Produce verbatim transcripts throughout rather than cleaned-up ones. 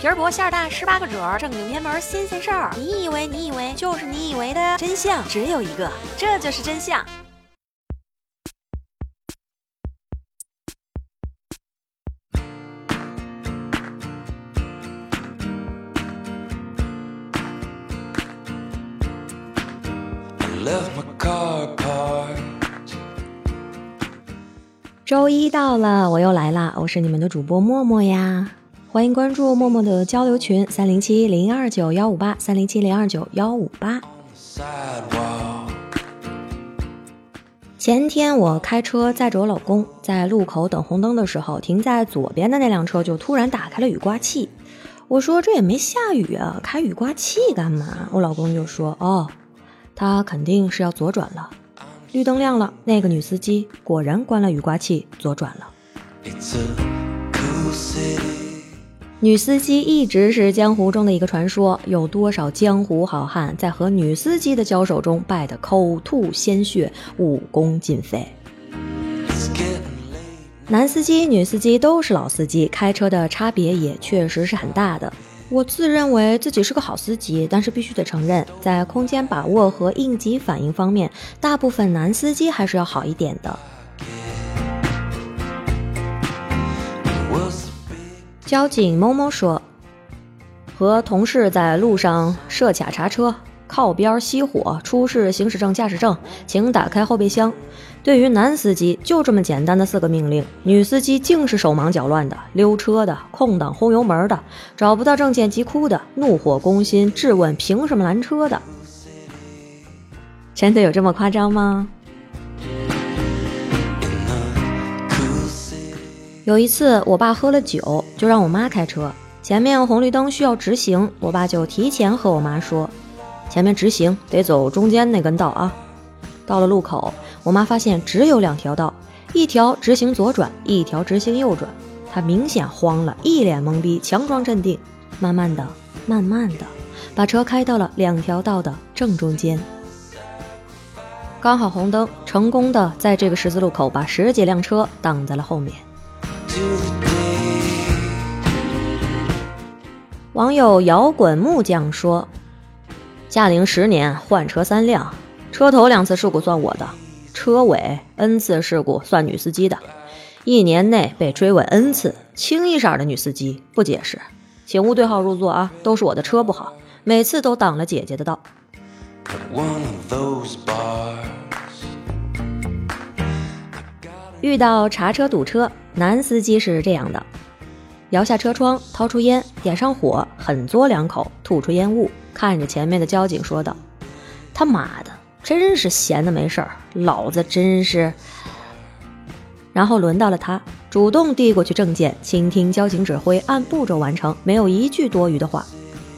皮儿薄馅儿大，十八个褶儿，正经偏门新鲜事儿。你以为你以为就是你以为的真相只有一个，这就是真相。周一到了，我又来了，我是你们的主播默默呀，欢迎关注默默的交流群三零七零二九幺五八三零七零二九幺五八。前天我开车载着我老公，在路口等红灯的时候，停在左边的那辆车就突然打开了雨刮器。我说这也没下雨啊，开雨刮器干嘛？我老公就说哦，他肯定是要左转了。绿灯亮了，那个女司机果然关了雨刮器左转了。女司机一直是江湖中的一个传说，有多少江湖好汉在和女司机的交手中败得口吐鲜血，武功尽废。男司机女司机都是老司机，开车的差别也确实是很大的。我自认为自己是个好司机，但是必须得承认，在空间把握和应急反应方面，大部分男司机还是要好一点的。交警某某说，和同事在路上设卡查车，靠边熄火，出示行驶证驾驶证，请打开后备箱。对于男司机就这么简单的四个命令，女司机竟是手忙脚乱的，溜车的，空档轰油门的，找不到证件急哭的，怒火攻心质问凭什么拦车的。真的有这么夸张吗？有一次我爸喝了酒，就让我妈开车，前面红绿灯需要直行，我爸就提前和我妈说，前面直行得走中间那根道啊。到了路口，我妈发现只有两条道，一条直行左转，一条直行右转。她明显慌了，一脸懵逼，强装镇定，慢慢的慢慢的把车开到了两条道的正中间，刚好红灯，成功的在这个十字路口把十几辆车挡在了后面。网友摇滚木匠说，驾龄十年换车三辆，车头两次事故算我的，车尾 N 次事故算女司机的，一年内被追尾 N 次，清一色的女司机不解释，请勿对号入座啊，都是我的车不好，每次都挡了姐姐的道。遇到查车堵车，男司机是这样的，摇下车窗，掏出烟，点上火，狠嘬两口，吐出烟雾，看着前面的交警说道，他妈的真是闲的没事儿，老子真是。然后轮到了他，主动递过去证件，倾听交警指挥，按步骤完成，没有一句多余的话。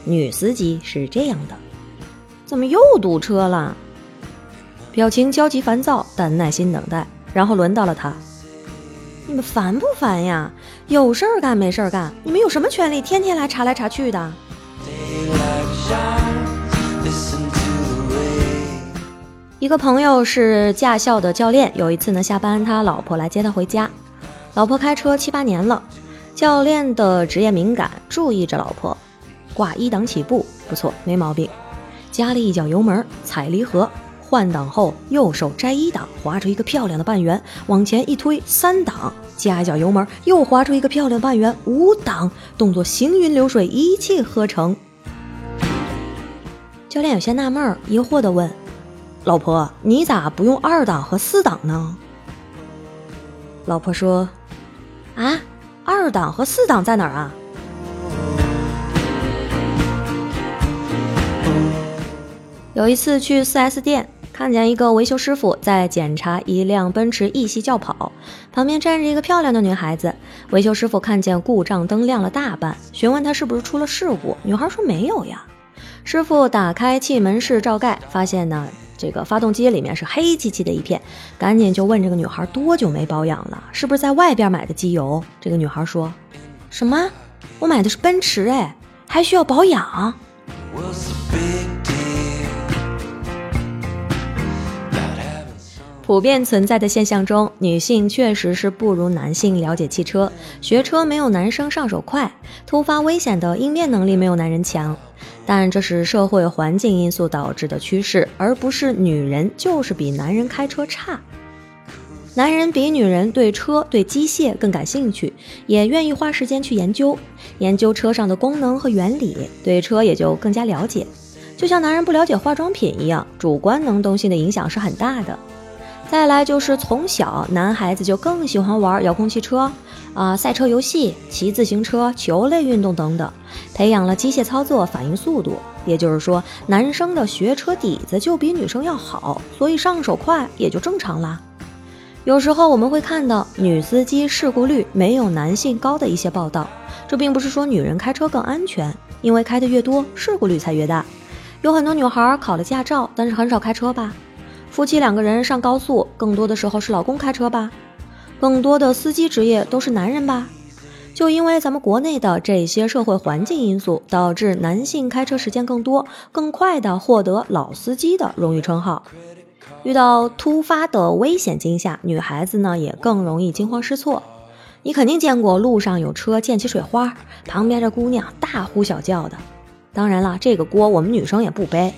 女司机是这样的，怎么又堵车了？表情焦急烦躁，但耐心等待。然后轮到了他，你们烦不烦呀？有事儿干没事儿干，你们有什么权利天天来查来查去的？一个朋友是驾校的教练，有一次呢下班，他老婆来接他回家，老婆开车七八年了，教练的职业敏感，注意着老婆，挂一档起步，不错，没毛病，加了一脚油门，踩离合，换挡后右手摘一档，划出一个漂亮的半圆，往前一推三档，加一脚油门，又划出一个漂亮的半圆，五档，动作行云流水，一气呵成。教练有些纳闷，疑惑地问，老婆，你咋不用二档和四档呢？老婆说，啊，二档和四档在哪儿啊？有一次去 四 S 店，看见一个维修师傅在检查一辆奔驰 E 系轿跑，旁边站着一个漂亮的女孩子，维修师傅看见故障灯亮了大半，询问她是不是出了事故，女孩说没有呀。师傅打开气门室罩盖，发现呢这个发动机里面是黑漆漆的一片，赶紧就问这个女孩多久没保养了，是不是在外边买的机油。这个女孩说，什么？我买的是奔驰，哎，还需要保养？普遍存在的现象中，女性确实是不如男性了解汽车，学车没有男生上手快，突发危险的应变能力没有男人强。但这是社会环境因素导致的趋势，而不是女人就是比男人开车差。男人比女人对车、对机械更感兴趣，也愿意花时间去研究，研究车上的功能和原理，对车也就更加了解。就像男人不了解化妆品一样，主观能动性的影响是很大的。再来就是从小男孩子就更喜欢玩遥控汽车啊、呃、赛车游戏、骑自行车、球类运动等等，培养了机械操作、反应速度。也就是说，男生的学车底子就比女生要好，所以上手快也就正常啦。有时候我们会看到女司机事故率没有男性高的一些报道，这并不是说女人开车更安全，因为开的越多，事故率才越大。有很多女孩考了驾照，但是很少开车吧。夫妻两个人上高速，更多的时候是老公开车吧？更多的司机职业都是男人吧？就因为咱们国内的这些社会环境因素，导致男性开车时间更多，更快的获得老司机的荣誉称号。遇到突发的危险惊吓，女孩子呢也更容易惊慌失措。你肯定见过路上有车溅起水花，旁边的姑娘大呼小叫的。当然了，这个锅我们女生也不背。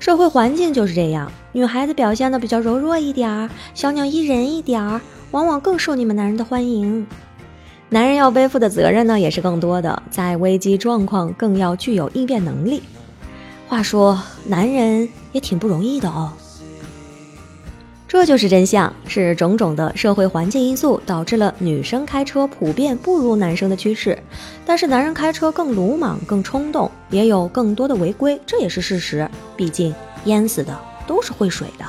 社会环境就是这样，女孩子表现的比较柔弱一点，小鸟依人一点，往往更受你们男人的欢迎。男人要背负的责任呢也是更多的，在危机状况更要具有应变能力。话说男人也挺不容易的哦。这就是真相，是种种的社会环境因素导致了女生开车普遍不如男生的趋势，但是男人开车更鲁莽、更冲动，也有更多的违规，这也是事实，毕竟淹死的都是会水的。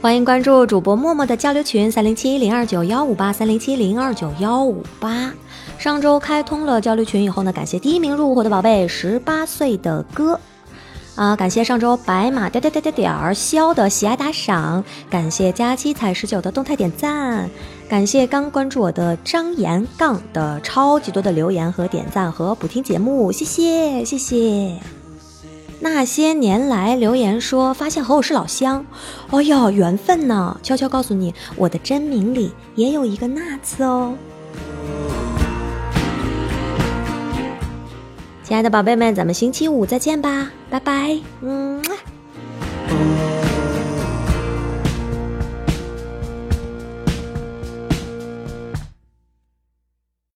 欢迎关注主播默默的交流群三零七零二九一五八 三零七零二九一五八。上周开通了交流群以后呢，感谢第一名入伙的宝贝十八岁的哥啊，感谢上周白马点点点点点肖的喜爱打赏，感谢佳期彩十九的动态点赞，感谢刚关注我的张岩杠的超级多的留言和点赞和补听节目，谢谢谢谢。那些年来留言说发现和我是老乡，哦哟，缘分呢，悄悄告诉你，我的真名里也有一个那字哦。亲爱的宝贝们，咱们星期五再见吧，拜拜，嗯。